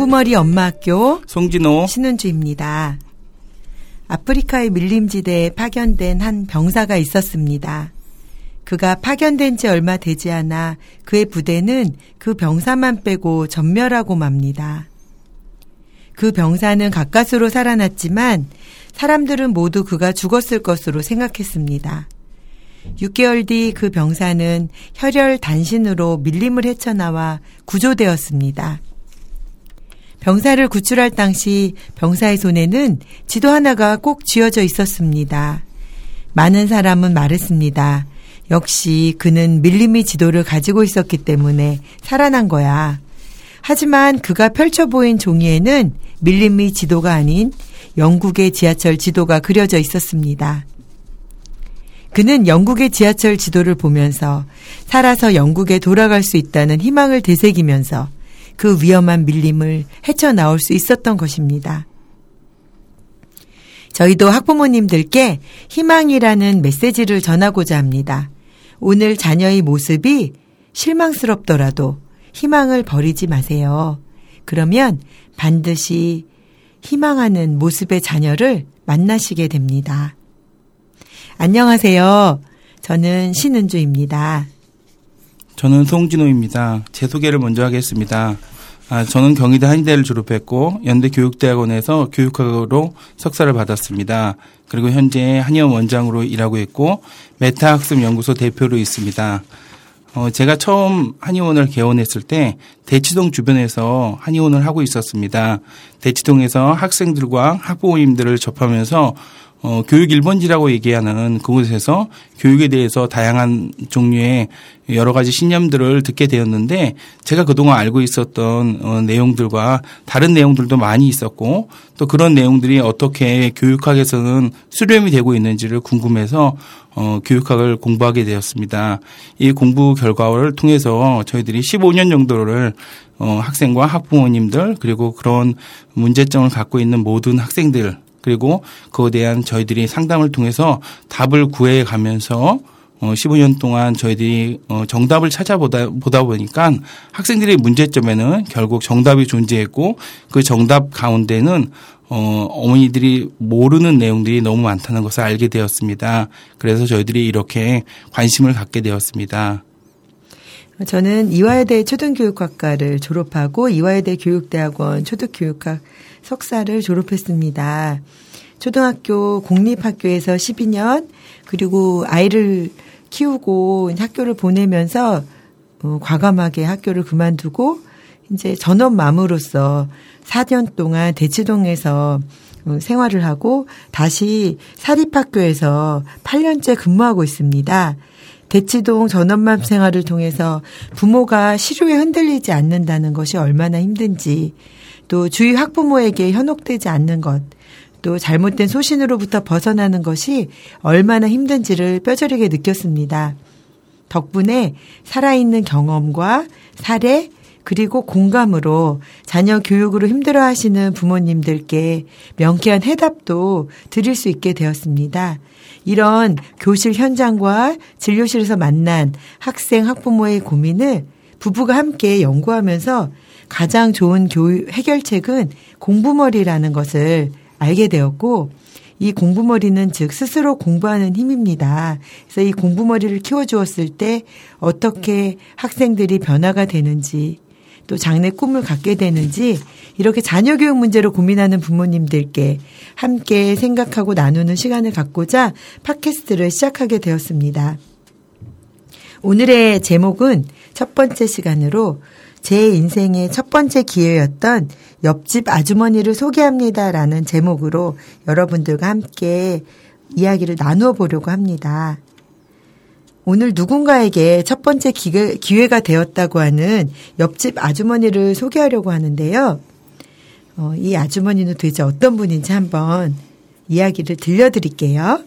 공부머리 엄마학교 송진호 신은주입니다. 아프리카의 밀림지대에 파견된 한 병사가 있었습니다. 그가 파견된 지 얼마 되지 않아 그의 부대는 그 병사만 빼고 전멸하고 맙니다. 그 병사는 가까스로 살아났지만 사람들은 모두 그가 죽었을 것으로 생각했습니다. 6개월 뒤 그 병사는 혈혈 단신으로 밀림을 헤쳐나와 구조되었습니다. 병사를 구출할 당시 병사의 손에는 지도 하나가 꼭 쥐어져 있었습니다. 많은 사람은 말했습니다. 역시 그는 밀림의 지도를 가지고 있었기 때문에 살아난 거야. 하지만 그가 펼쳐 보인 종이에는 밀림의 지도가 아닌 영국의 지하철 지도가 그려져 있었습니다. 그는 영국의 지하철 지도를 보면서 살아서 영국에 돌아갈 수 있다는 희망을 되새기면서 그 위험한 밀림을 헤쳐나올 수 있었던 것입니다. 저희도 학부모님들께 희망이라는 메시지를 전하고자 합니다. 오늘 자녀의 모습이 실망스럽더라도 희망을 버리지 마세요. 그러면 반드시 희망하는 모습의 자녀를 만나시게 됩니다. 안녕하세요. 저는 신은주입니다. 저는 송진호입니다. 제 소개를 먼저 하겠습니다. 저는 경희대 한의대를 졸업했고 연대 교육대학원에서 교육학으로 석사를 받았습니다. 그리고 현재 한의원 원장으로 일하고 있고 메타학습연구소 대표로 있습니다. 제가 처음 한의원을 개원했을 때 대치동 주변에서 한의원을 하고 있었습니다. 대치동에서 학생들과 학부모님들을 접하면서 교육 1번지라고 얘기하는 그곳에서 교육에 대해서 다양한 종류의 여러 가지 신념들을 듣게 되었는데 제가 그동안 알고 있었던 내용들과 다른 내용들도 많이 있었고 또 그런 내용들이 어떻게 교육학에서는 수렴이 되고 있는지를 궁금해서 교육학을 공부하게 되었습니다. 이 공부 결과를 통해서 저희들이 15년 정도를 학생과 학부모님들 그리고 그런 문제점을 갖고 있는 모든 학생들 그리고 그에 대한 저희들이 상담을 통해서 답을 구해가면서 15년 동안 저희들이 정답을 찾아보다 보니까 학생들의 문제점에는 결국 정답이 존재했고 그 정답 가운데는 어머니들이 모르는 내용들이 너무 많다는 것을 알게 되었습니다. 그래서 저희들이 이렇게 관심을 갖게 되었습니다. 저는 이화여대 초등교육학과를 졸업하고 이화여대 교육대학원 초등교육학 석사를 졸업했습니다. 초등학교 공립학교에서 12년 그리고 아이를 키우고 학교를 보내면서 과감하게 학교를 그만두고 이제 전업맘으로서 4년 동안 대치동에서 생활을 하고 다시 사립학교에서 8년째 근무하고 있습니다. 대치동 전업맘 생활을 통해서 부모가 시류에 흔들리지 않는다는 것이 얼마나 힘든지 또 주위 학부모에게 현혹되지 않는 것, 또 잘못된 소신으로부터 벗어나는 것이 얼마나 힘든지를 뼈저리게 느꼈습니다. 덕분에 살아있는 경험과 사례 그리고 공감으로 자녀 교육으로 힘들어하시는 부모님들께 명쾌한 해답도 드릴 수 있게 되었습니다. 이런 교실 현장과 진료실에서 만난 학생, 학부모의 고민을 부부가 함께 연구하면서 가장 좋은 교육 해결책은 공부머리라는 것을 알게 되었고 이 공부머리는 즉 스스로 공부하는 힘입니다. 그래서 이 공부머리를 키워주었을 때 어떻게 학생들이 변화가 되는지 또 장래 꿈을 갖게 되는지 이렇게 자녀 교육 문제로 고민하는 부모님들께 함께 생각하고 나누는 시간을 갖고자 팟캐스트를 시작하게 되었습니다. 오늘의 제목은 첫 번째 시간으로 제 인생의 첫 번째 기회였던 옆집 아주머니를 소개합니다라는 제목으로 여러분들과 함께 이야기를 나누어 보려고 합니다. 오늘 누군가에게 첫 번째 기회가 되었다고 하는 옆집 아주머니를 소개하려고 하는데요. 이 아주머니는 도대체 어떤 분인지 한번 이야기를 들려드릴게요.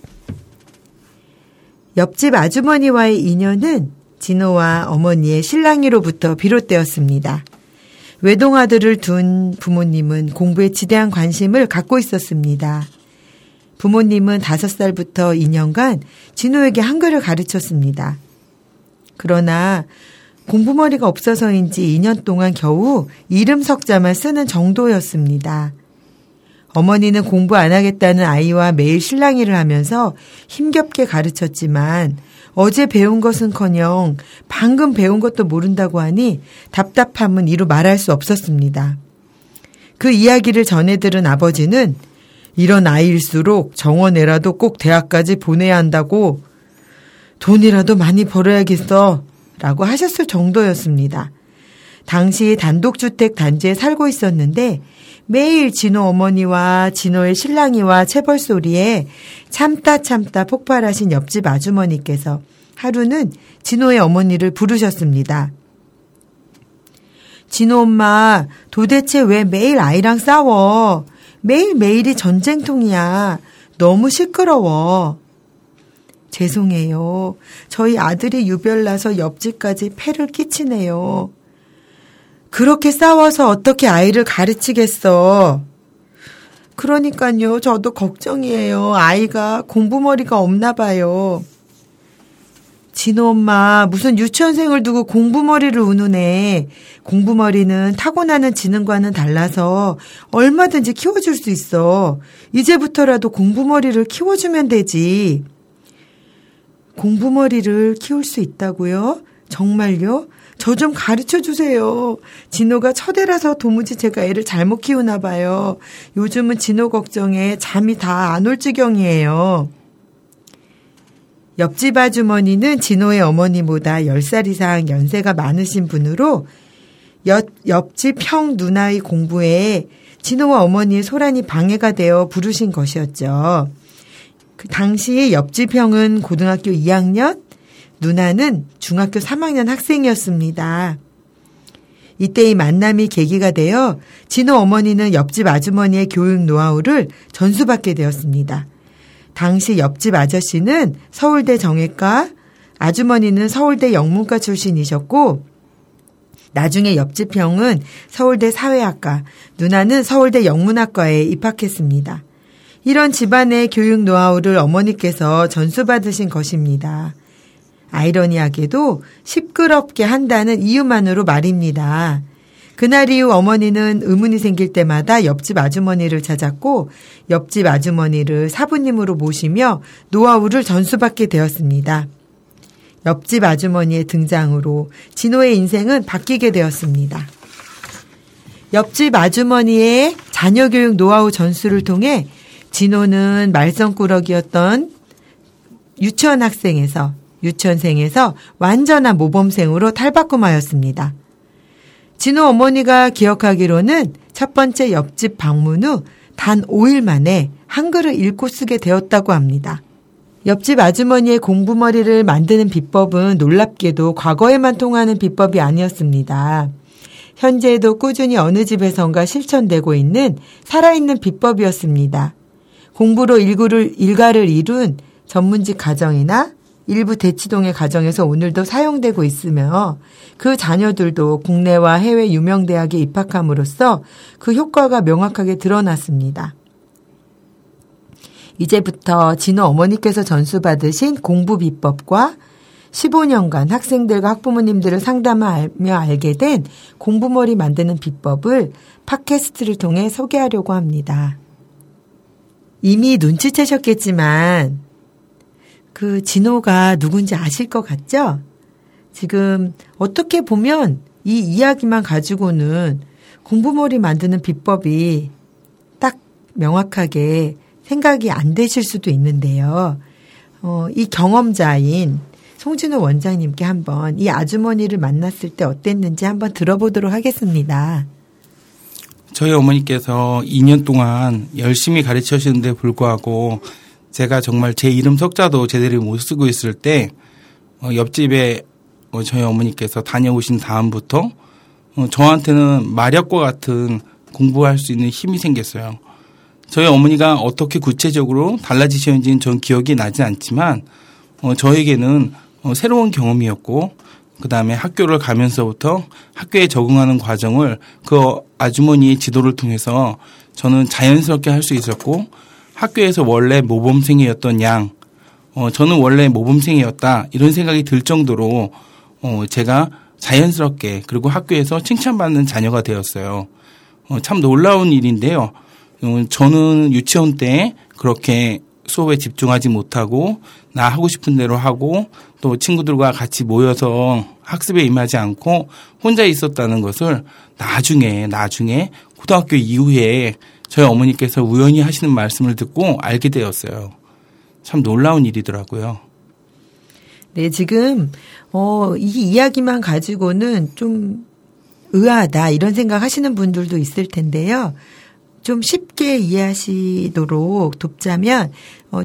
옆집 아주머니와의 인연은 진호와 어머니의 실랑이로부터 비롯되었습니다. 외동아들을 둔 부모님은 공부에 지대한 관심을 갖고 있었습니다. 부모님은 5살부터 2년간 진호에게 한글을 가르쳤습니다. 그러나 공부머리가 없어서인지 2년 동안 겨우 이름 석자만 쓰는 정도였습니다. 어머니는 공부 안 하겠다는 아이와 매일 실랑이를 하면서 힘겹게 가르쳤지만 어제 배운 것은커녕 방금 배운 것도 모른다고 하니 답답함은 이루 말할 수 없었습니다. 그 이야기를 전해 들은 아버지는 이런 아이일수록 정원에라도 꼭 대학까지 보내야 한다고 돈이라도 많이 벌어야겠어 라고 하셨을 정도였습니다. 당시 단독주택 단지에 살고 있었는데 매일 진호 어머니와 진호의 신랑이와 체벌 소리에 참다 폭발하신 옆집 아주머니께서 하루는 진호의 어머니를 부르셨습니다. 진호 엄마, 도대체 왜 매일 아이랑 싸워? 매일매일이 전쟁통이야. 너무 시끄러워. 죄송해요. 저희 아들이 유별나서 옆집까지 폐를 끼치네요. 그렇게 싸워서 어떻게 아이를 가르치겠어. 그러니까요. 저도 걱정이에요. 아이가 공부머리가 없나 봐요. 진호 엄마, 무슨 유치원생을 두고 공부머리를 우는애. 공부머리는 타고나는 지능과는 달라서 얼마든지 키워줄 수 있어. 이제부터라도 공부머리를 키워주면 되지. 공부머리를 키울 수 있다고요? 정말요? 저 좀 가르쳐주세요. 진호가 첫애라서 도무지 제가 애를 잘못 키우나 봐요. 요즘은 진호 걱정에 잠이 다 안 올 지경이에요. 옆집 아주머니는 진호의 어머니보다 10살 이상 연세가 많으신 분으로 옆집 형 누나의 공부에 진호와 어머니의 소란이 방해가 되어 부르신 것이었죠. 그 당시 옆집 형은 고등학교 2학년, 누나는 중학교 3학년 학생이었습니다. 이때의 만남이 계기가 되어 진호 어머니는 옆집 아주머니의 교육 노하우를 전수받게 되었습니다. 당시 옆집 아저씨는 서울대 정외과, 아주머니는 서울대 영문과 출신이셨고 나중에 옆집 형은 서울대 사회학과, 누나는 서울대 영문학과에 입학했습니다. 이런 집안의 교육 노하우를 어머니께서 전수받으신 것입니다. 아이러니하게도 시끄럽게 한다는 이유만으로 말입니다. 그날 이후 어머니는 의문이 생길 때마다 옆집 아주머니를 찾았고 옆집 아주머니를 사부님으로 모시며 노하우를 전수받게 되었습니다. 옆집 아주머니의 등장으로 진호의 인생은 바뀌게 되었습니다. 옆집 아주머니의 자녀교육 노하우 전수를 통해 진호는 말썽꾸러기였던 유치원생에서 완전한 모범생으로 탈바꿈하였습니다. 진호 어머니가 기억하기로는 첫 번째 옆집 방문 후 단 5일 만에 한글을 읽고 쓰게 되었다고 합니다. 옆집 아주머니의 공부머리를 만드는 비법은 놀랍게도 과거에만 통하는 비법이 아니었습니다. 현재에도 꾸준히 어느 집에선가 실천되고 있는 살아있는 비법이었습니다. 공부로 일가를 이룬 전문직 가정이나 일부 대치동의 가정에서 오늘도 사용되고 있으며 그 자녀들도 국내와 해외 유명 대학에 입학함으로써 그 효과가 명확하게 드러났습니다. 이제부터 진호 어머니께서 전수받으신 공부 비법과 15년간 학생들과 학부모님들을 상담하며 알게 된 공부머리 만드는 비법을 팟캐스트를 통해 소개하려고 합니다. 이미 눈치채셨겠지만 그 진호가 누군지 아실 것 같죠? 지금 어떻게 보면 이 이야기만 가지고는 공부머리 만드는 비법이 딱 명확하게 생각이 안 되실 수도 있는데요. 이 경험자인 송진호 원장님께 한번 이 아주머니를 만났을 때 어땠는지 한번 들어보도록 하겠습니다. 저희 어머니께서 2년 동안 열심히 가르쳐 주시는데 불구하고 제가 정말 제 이름 석자도 제대로 못 쓰고 있을 때 옆집에 저희 어머니께서 다녀오신 다음부터 저한테는 마력과 같은 공부할 수 있는 힘이 생겼어요. 저희 어머니가 어떻게 구체적으로 달라지셨는지는 전 기억이 나진 않지만 저에게는 새로운 경험이었고 그다음에 학교를 가면서부터 학교에 적응하는 과정을 그 아주머니의 지도를 통해서 저는 자연스럽게 할 수 있었고 학교에서 원래 모범생이었던 저는 원래 모범생이었다 이런 생각이 들 정도로 제가 자연스럽게 그리고 학교에서 칭찬받는 자녀가 되었어요. 참 놀라운 일인데요. 저는 유치원 때 그렇게 수업에 집중하지 못하고 나 하고 싶은 대로 하고 또 친구들과 같이 모여서 학습에 임하지 않고 혼자 있었다는 것을 나중에 고등학교 이후에 저희 어머니께서 우연히 하시는 말씀을 듣고 알게 되었어요. 참 놀라운 일이더라고요. 네, 지금 이 이야기만 가지고는 좀 의아하다 이런 생각하시는 분들도 있을 텐데요. 좀 쉽게 이해하시도록 돕자면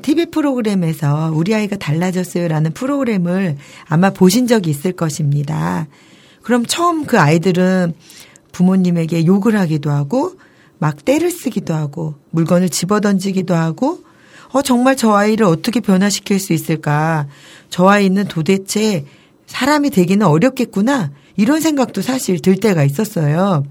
TV 프로그램에서 우리 아이가 달라졌어요라는 프로그램을 아마 보신 적이 있을 것입니다. 그럼 처음 그 아이들은 부모님에게 욕을 하기도 하고 막 떼를 쓰기도 하고 물건을 집어던지기도 하고 정말 저 아이를 어떻게 변화시킬 수 있을까? 저 아이는 도대체 사람이 되기는 어렵겠구나 이런 생각도 사실 들 때가 있었어요.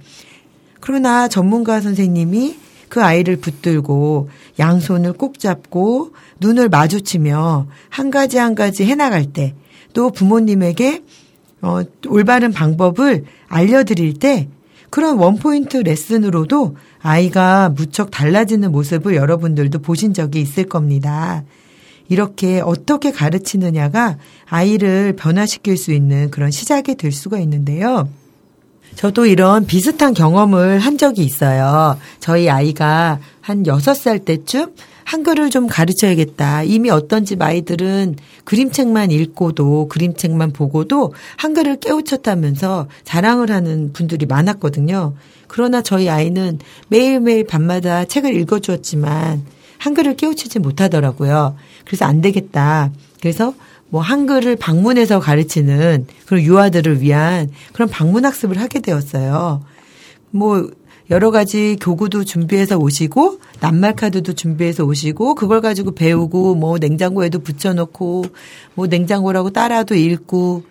그러나 전문가 선생님이 그 아이를 붙들고 양손을 꼭 잡고 눈을 마주치며 한 가지 해나갈 때 또 부모님에게 올바른 방법을 알려드릴 때 그런 원포인트 레슨으로도 아이가 무척 달라지는 모습을 여러분들도 보신 적이 있을 겁니다. 이렇게 어떻게 가르치느냐가 아이를 변화시킬 수 있는 그런 시작이 될 수가 있는데요. 저도 이런 비슷한 경험을 한 적이 있어요. 저희 아이가 한 6살 때쯤 한글을 좀 가르쳐야겠다. 이미 어떤 집 아이들은 그림책만 읽고도 그림책만 보고도 한글을 깨우쳤다면서 자랑을 하는 분들이 많았거든요. 그러나 저희 아이는 매일매일 밤마다 책을 읽어주었지만 한글을 깨우치지 못하더라고요. 그래서 안 되겠다. 그래서 한글을 방문해서 가르치는 그런 유아들을 위한 그런 방문학습을 하게 되었어요. 여러 가지 교구도 준비해서 오시고 낱말 카드도 준비해서 오시고 그걸 가지고 배우고 냉장고에도 붙여놓고 냉장고라고 따라도 읽고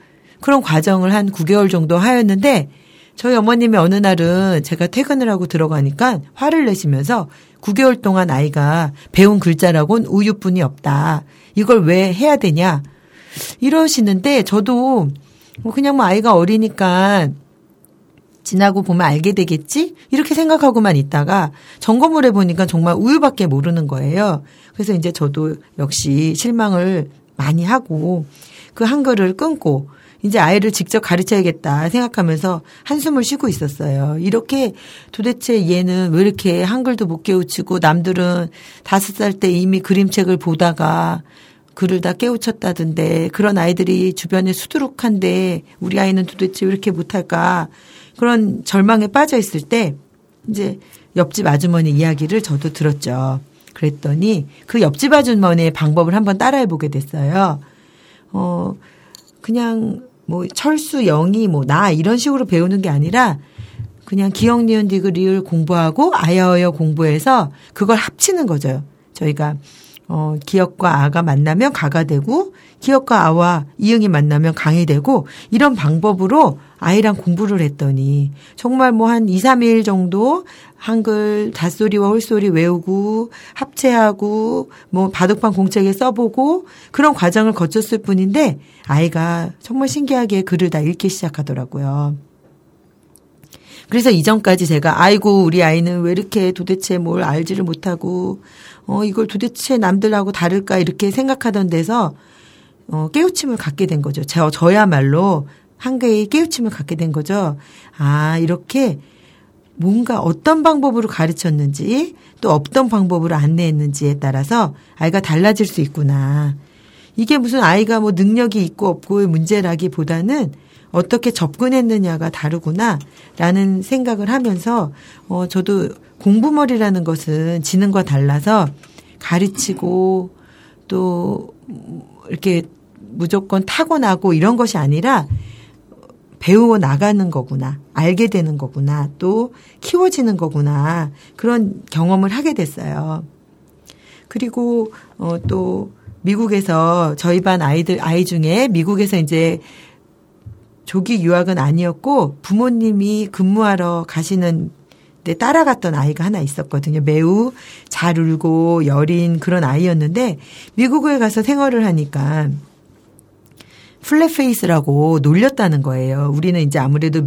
그런 과정을 한 9개월 정도 하였는데 저희 어머님이 어느 날은 제가 퇴근을 하고 들어가니까 화를 내시면서 9개월 동안 아이가 배운 글자라고는 우유뿐이 없다. 이걸 왜 해야 되냐 이러시는데 저도 그냥 아이가 어리니까 지나고 보면 알게 되겠지? 이렇게 생각하고만 있다가 점검을 해보니까 정말 우유밖에 모르는 거예요. 그래서 이제 저도 역시 실망을 많이 하고 그 한글을 끊고 이제 아이를 직접 가르쳐야겠다 생각하면서 한숨을 쉬고 있었어요. 이렇게 도대체 얘는 왜 이렇게 한글도 못 깨우치고 남들은 5살 때 이미 그림책을 보다가 글을 다 깨우쳤다던데 그런 아이들이 주변에 수두룩한데 우리 아이는 도대체 왜 이렇게 못할까 그런 절망에 빠져 있을 때 이제 옆집 아주머니 이야기를 저도 들었죠. 그랬더니 그 옆집 아주머니의 방법을 한번 따라해보게 됐어요. 그냥 철수, 영희, 나 이런 식으로 배우는 게 아니라 그냥 기역, 니은, 디귿, 리을 공부하고 아야어여 공부해서 그걸 합치는 거죠. 저희가 기역과 아가 만나면 가가 되고 기역과 아와 이응이 만나면 강이 되고 이런 방법으로 아이랑 공부를 했더니 정말 한 2, 3일 정도 한글 닷소리와 홀소리 외우고 합체하고 바둑판 공책에 써보고 그런 과정을 거쳤을 뿐인데 아이가 정말 신기하게 글을 다 읽기 시작하더라고요. 그래서 이전까지 제가 아이고 우리 아이는 왜 이렇게 도대체 뭘 알지를 못하고 이걸 도대체 남들하고 다를까 이렇게 생각하던 데서 깨우침을 갖게 된 거죠. 저야말로 한계의 깨우침을 갖게 된 거죠. 아, 이렇게 뭔가 어떤 방법으로 가르쳤는지 또 어떤 방법으로 안내했는지에 따라서 아이가 달라질 수 있구나. 이게 무슨 아이가 능력이 있고 없고의 문제라기보다는 어떻게 접근했느냐가 다르구나라는 생각을 하면서 저도 공부머리라는 것은 지능과 달라서 가르치고 또 이렇게 무조건 타고나고 이런 것이 아니라 배워 나가는 거구나, 알게 되는 거구나, 또 키워지는 거구나 그런 경험을 하게 됐어요. 그리고 또 미국에서 저희 반 아이 중에 미국에서 이제 조기 유학은 아니었고 부모님이 근무하러 가시는 데 따라갔던 아이가 하나 있었거든요. 매우 잘 울고 여린 그런 아이였는데 미국에 가서 생활을 하니까 플랫페이스라고 놀렸다는 거예요. 우리는 이제 아무래도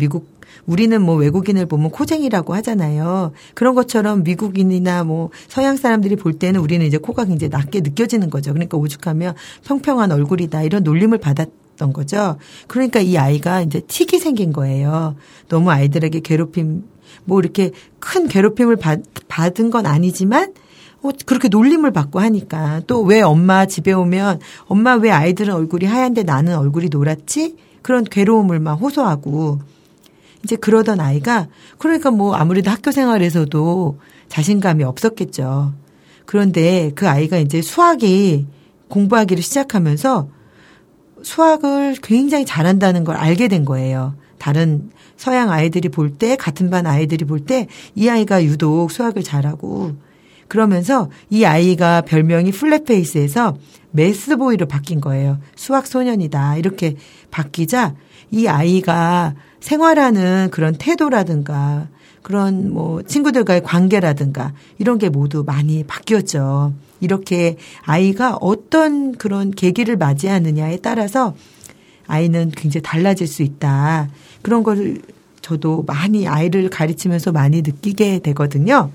우리는 뭐 외국인을 보면 코쟁이라고 하잖아요. 그런 것처럼 미국인이나 뭐 서양 사람들이 볼 때는 우리는 이제 코가 굉장히 낮게 느껴지는 거죠. 그러니까 오죽하면 평평한 얼굴이다 이런 놀림을 받았던 거죠. 그러니까 이 아이가 이제 틱이 생긴 거예요. 너무 아이들에게 괴롭힘, 뭐 이렇게 큰 괴롭힘을 받은 건 아니지만 그렇게 놀림을 받고 하니까 또 왜 엄마 집에 오면 엄마 왜 아이들은 얼굴이 하얀데 나는 얼굴이 노랗지? 그런 괴로움을 막 호소하고 이제 그러던 아이가 그러니까 뭐 아무래도 학교 생활에서도 자신감이 없었겠죠. 그런데 그 아이가 이제 수학이 공부하기를 시작하면서 수학을 굉장히 잘한다는 걸 알게 된 거예요. 다른 서양 아이들이 볼 때 같은 반 아이들이 볼 때 이 아이가 유독 수학을 잘하고 그러면서 이 아이가 별명이 플랫페이스에서 매스보이로 바뀐 거예요. 수학소년이다 이렇게 바뀌자 이 아이가 생활하는 그런 태도라든가 그런 뭐 친구들과의 관계라든가 이런 게 모두 많이 바뀌었죠. 이렇게 아이가 어떤 그런 계기를 맞이하느냐에 따라서 아이는 굉장히 달라질 수 있다. 그런 걸 저도 많이 아이를 가르치면서 많이 느끼게 되거든요.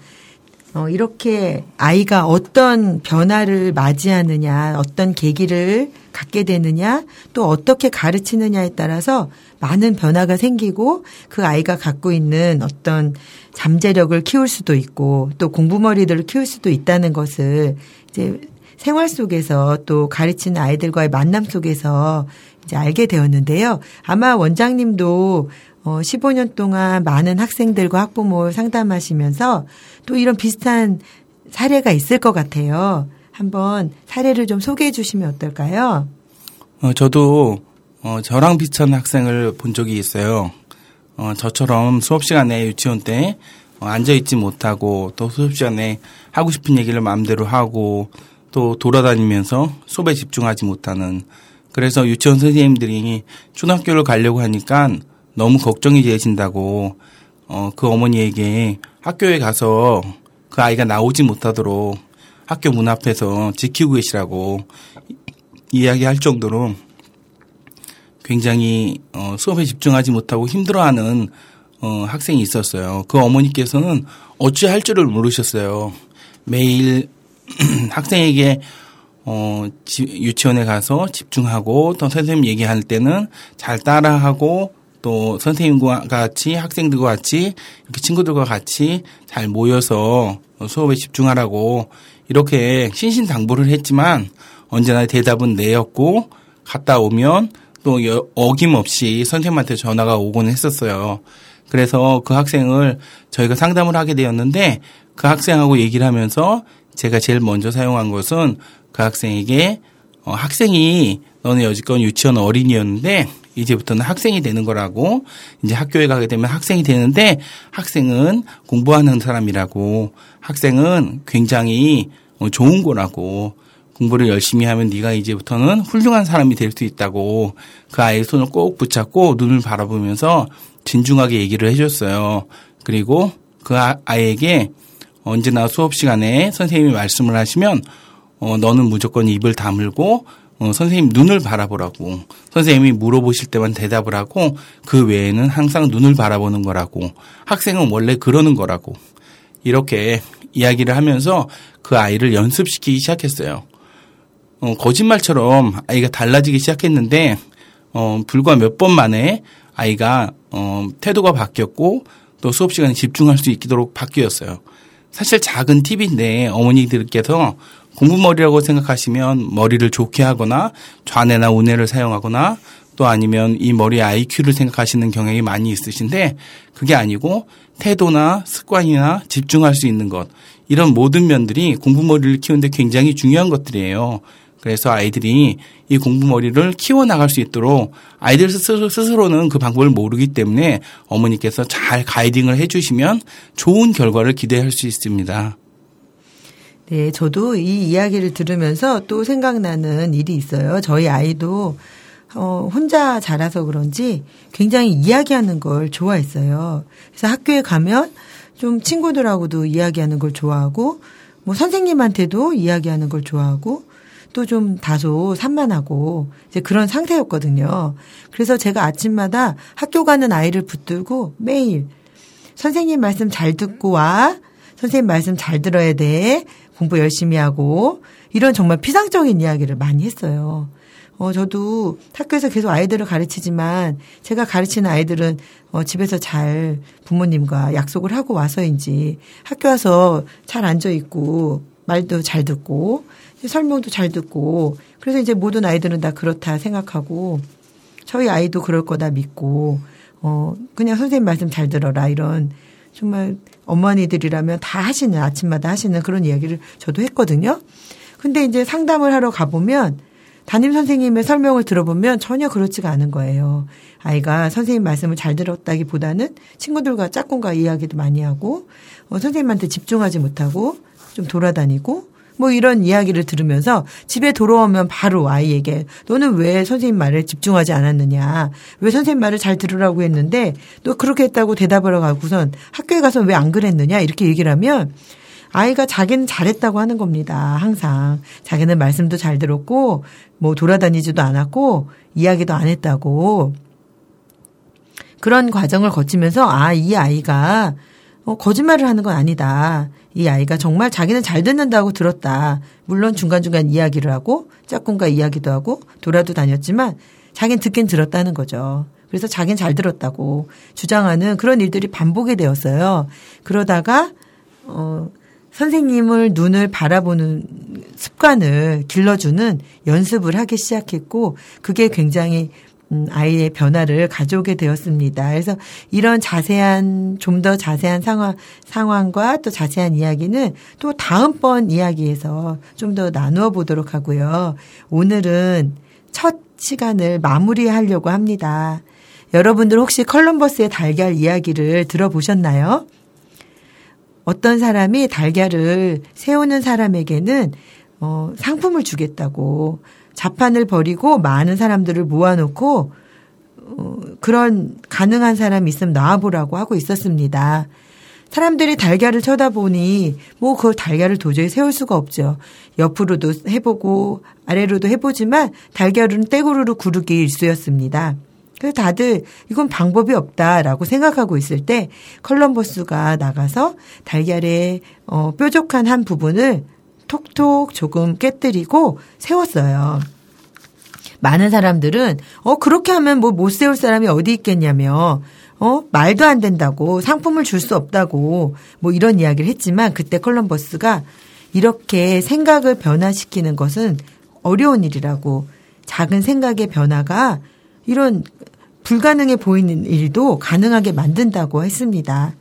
이렇게 아이가 어떤 변화를 맞이하느냐, 어떤 계기를 갖게 되느냐, 또 어떻게 가르치느냐에 따라서 많은 변화가 생기고 그 아이가 갖고 있는 어떤 잠재력을 키울 수도 있고 또 공부머리들을 키울 수도 있다는 것을 이제 생활 속에서 또 가르치는 아이들과의 만남 속에서 이제 알게 되었는데요. 아마 원장님도 15년 동안 많은 학생들과 학부모를 상담하시면서 또 이런 비슷한 사례가 있을 것 같아요. 한번 사례를 좀 소개해 주시면 어떨까요? 저도 저랑 비슷한 학생을 본 적이 있어요. 저처럼 수업 시간에 유치원 때 앉아있지 못하고 또 수업 시간에 하고 싶은 얘기를 마음대로 하고 또 돌아다니면서 수업에 집중하지 못하는 그래서 유치원 선생님들이 초등학교를 가려고 하니까 너무 걱정이 되신다고 그 어머니에게 학교에 가서 그 아이가 나오지 못하도록 학교 문 앞에서 지키고 계시라고 이야기할 정도로 굉장히 수업에 집중하지 못하고 힘들어하는 학생이 있었어요. 그 어머니께서는 어찌할 줄을 모르셨어요. 매일 학생에게 유치원에 가서 집중하고 또 선생님 얘기할 때는 잘 따라하고 또 선생님과 같이 학생들과 같이 이렇게 친구들과 같이 잘 모여서 수업에 집중하라고 이렇게 신신당부를 했지만 언제나 대답은 네였고 갔다 오면 또 어김없이 선생님한테 전화가 오곤 했었어요. 그래서 그 학생을 저희가 상담을 하게 되었는데 그 학생하고 얘기를 하면서 제가 제일 먼저 사용한 것은 그 학생에게 학생이 너는 여지껏 유치원 어린이였는데 이제부터는 학생이 되는 거라고 이제 학교에 가게 되면 학생이 되는데 학생은 공부하는 사람이라고 학생은 굉장히 좋은 거라고 공부를 열심히 하면 네가 이제부터는 훌륭한 사람이 될 수 있다고 그 아이의 손을 꼭 붙잡고 눈을 바라보면서 진중하게 얘기를 해줬어요. 그리고 그 아이에게 언제나 수업 시간에 선생님이 말씀을 하시면 너는 무조건 입을 다물고 선생님 눈을 바라보라고 선생님이 물어보실 때만 대답을 하고 그 외에는 항상 눈을 바라보는 거라고 학생은 원래 그러는 거라고 이렇게 이야기를 하면서 그 아이를 연습시키기 시작했어요. 거짓말처럼 아이가 달라지기 시작했는데 불과 몇 번 만에 아이가 태도가 바뀌었고 또 수업 시간에 집중할 수 있도록 바뀌었어요. 사실 작은 팁인데 어머니들께서 공부머리라고 생각하시면 머리를 좋게 하거나 좌뇌나 우뇌를 사용하거나 또 아니면 이 머리 IQ를 생각하시는 경향이 많이 있으신데 그게 아니고 태도나 습관이나 집중할 수 있는 것 이런 모든 면들이 공부머리를 키우는데 굉장히 중요한 것들이에요. 그래서 아이들이 이 공부머리를 키워나갈 수 있도록 아이들 스스로는 그 방법을 모르기 때문에 어머니께서 잘 가이딩을 해주시면 좋은 결과를 기대할 수 있습니다. 네, 저도 이 이야기를 들으면서 또 생각나는 일이 있어요. 저희 아이도 혼자 자라서 그런지 굉장히 이야기하는 걸 좋아했어요. 그래서 학교에 가면 좀 친구들하고도 이야기하는 걸 좋아하고 뭐 선생님한테도 이야기하는 걸 좋아하고 수업도 좀 다소 산만하고 이제 그런 상태였거든요. 그래서 제가 아침마다 학교 가는 아이를 붙들고 매일 선생님 말씀 잘 듣고 와. 선생님 말씀 잘 들어야 돼. 공부 열심히 하고. 이런 정말 피상적인 이야기를 많이 했어요. 저도 학교에서 계속 아이들을 가르치지만 제가 가르치는 아이들은 집에서 잘 부모님과 약속을 하고 와서인지 학교 와서 잘 앉아있고 말도 잘 듣고 설명도 잘 듣고 그래서 이제 모든 아이들은 다 그렇다 생각하고 저희 아이도 그럴 거다 믿고 그냥 선생님 말씀 잘 들어라 이런 정말 어머니들이라면 다 하시는 아침마다 하시는 그런 이야기를 저도 했거든요. 근데 이제 상담을 하러 가보면 담임 선생님의 설명을 들어보면 전혀 그렇지가 않은 거예요. 아이가 선생님 말씀을 잘 들었다기보다는 친구들과 짝꿍과 이야기도 많이 하고 선생님한테 집중하지 못하고 좀 돌아다니고 뭐 이런 이야기를 들으면서 집에 돌아오면 바로 아이에게 너는 왜 선생님 말에 집중하지 않았느냐. 왜 선생님 말을 잘 들으라고 했는데 너 그렇게 했다고 대답을 하고선 학교에 가서 왜 안 그랬느냐 이렇게 얘기를 하면 아이가 자기는 잘했다고 하는 겁니다. 항상 자기는 말씀도 잘 들었고 뭐 돌아다니지도 않았고 이야기도 안 했다고 그런 과정을 거치면서 아, 이 아이가 거짓말을 하는 건 아니다. 이 아이가 정말 자기는 잘 듣는다고 들었다. 물론 중간중간 이야기를 하고 짝꿍과 이야기도 하고 돌아도 다녔지만 자기는 듣긴 들었다는 거죠. 그래서 자기는 잘 들었다고 주장하는 그런 일들이 반복이 되었어요. 그러다가 선생님을 눈을 바라보는 습관을 길러주는 연습을 하기 시작했고 그게 굉장히 아이의 변화를 가져오게 되었습니다. 그래서 이런 자세한 좀 더 자세한 상황과 또 자세한 이야기는 또 다음번 이야기에서 좀 더 나누어 보도록 하고요. 오늘은 첫 시간을 마무리하려고 합니다. 여러분들 혹시 컬럼버스의 달걀 이야기를 들어보셨나요? 어떤 사람이 달걀을 세우는 사람에게는 상품을 주겠다고 자판을 버리고 많은 사람들을 모아놓고 그런 가능한 사람이 있으면 나와보라고 하고 있었습니다. 사람들이 달걀을 쳐다보니 뭐 그 달걀을 도저히 세울 수가 없죠. 옆으로도 해보고 아래로도 해보지만 달걀은 떼구르르 구르기 일쑤였습니다. 그래서 다들 이건 방법이 없다라고 생각하고 있을 때 컬럼버스가 나가서 달걀의 뾰족한 한 부분을 톡톡 조금 깨뜨리고 세웠어요. 많은 사람들은 그렇게 하면 뭐 못 세울 사람이 어디 있겠냐며 말도 안 된다고 상품을 줄 수 없다고 뭐 이런 이야기를 했지만 그때 컬럼버스가 이렇게 생각을 변화시키는 것은 어려운 일이라고 작은 생각의 변화가 이런 불가능해 보이는 일도 가능하게 만든다고 했습니다.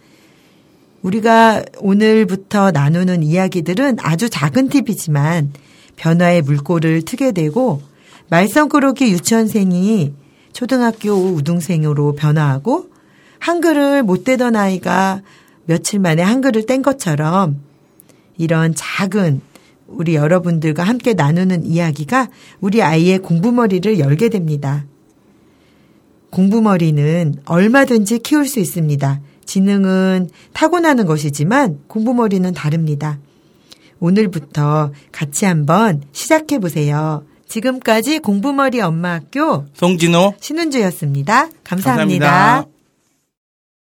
우리가 오늘부터 나누는 이야기들은 아주 작은 팁이지만 변화의 물꼬를 트게 되고 말썽꾸러기 유치원생이 초등학교 우등생으로 변화하고 한글을 못되던 아이가 며칠 만에 한글을 뗀 것처럼 이런 작은 우리 여러분들과 함께 나누는 이야기가 우리 아이의 공부머리를 열게 됩니다. 공부머리는 얼마든지 키울 수 있습니다. 지능은 타고나는 것이지만 공부머리는 다릅니다. 오늘부터 같이 한번 시작해보세요. 지금까지 공부머리 엄마학교 송진호, 신은주였습니다. 감사합니다.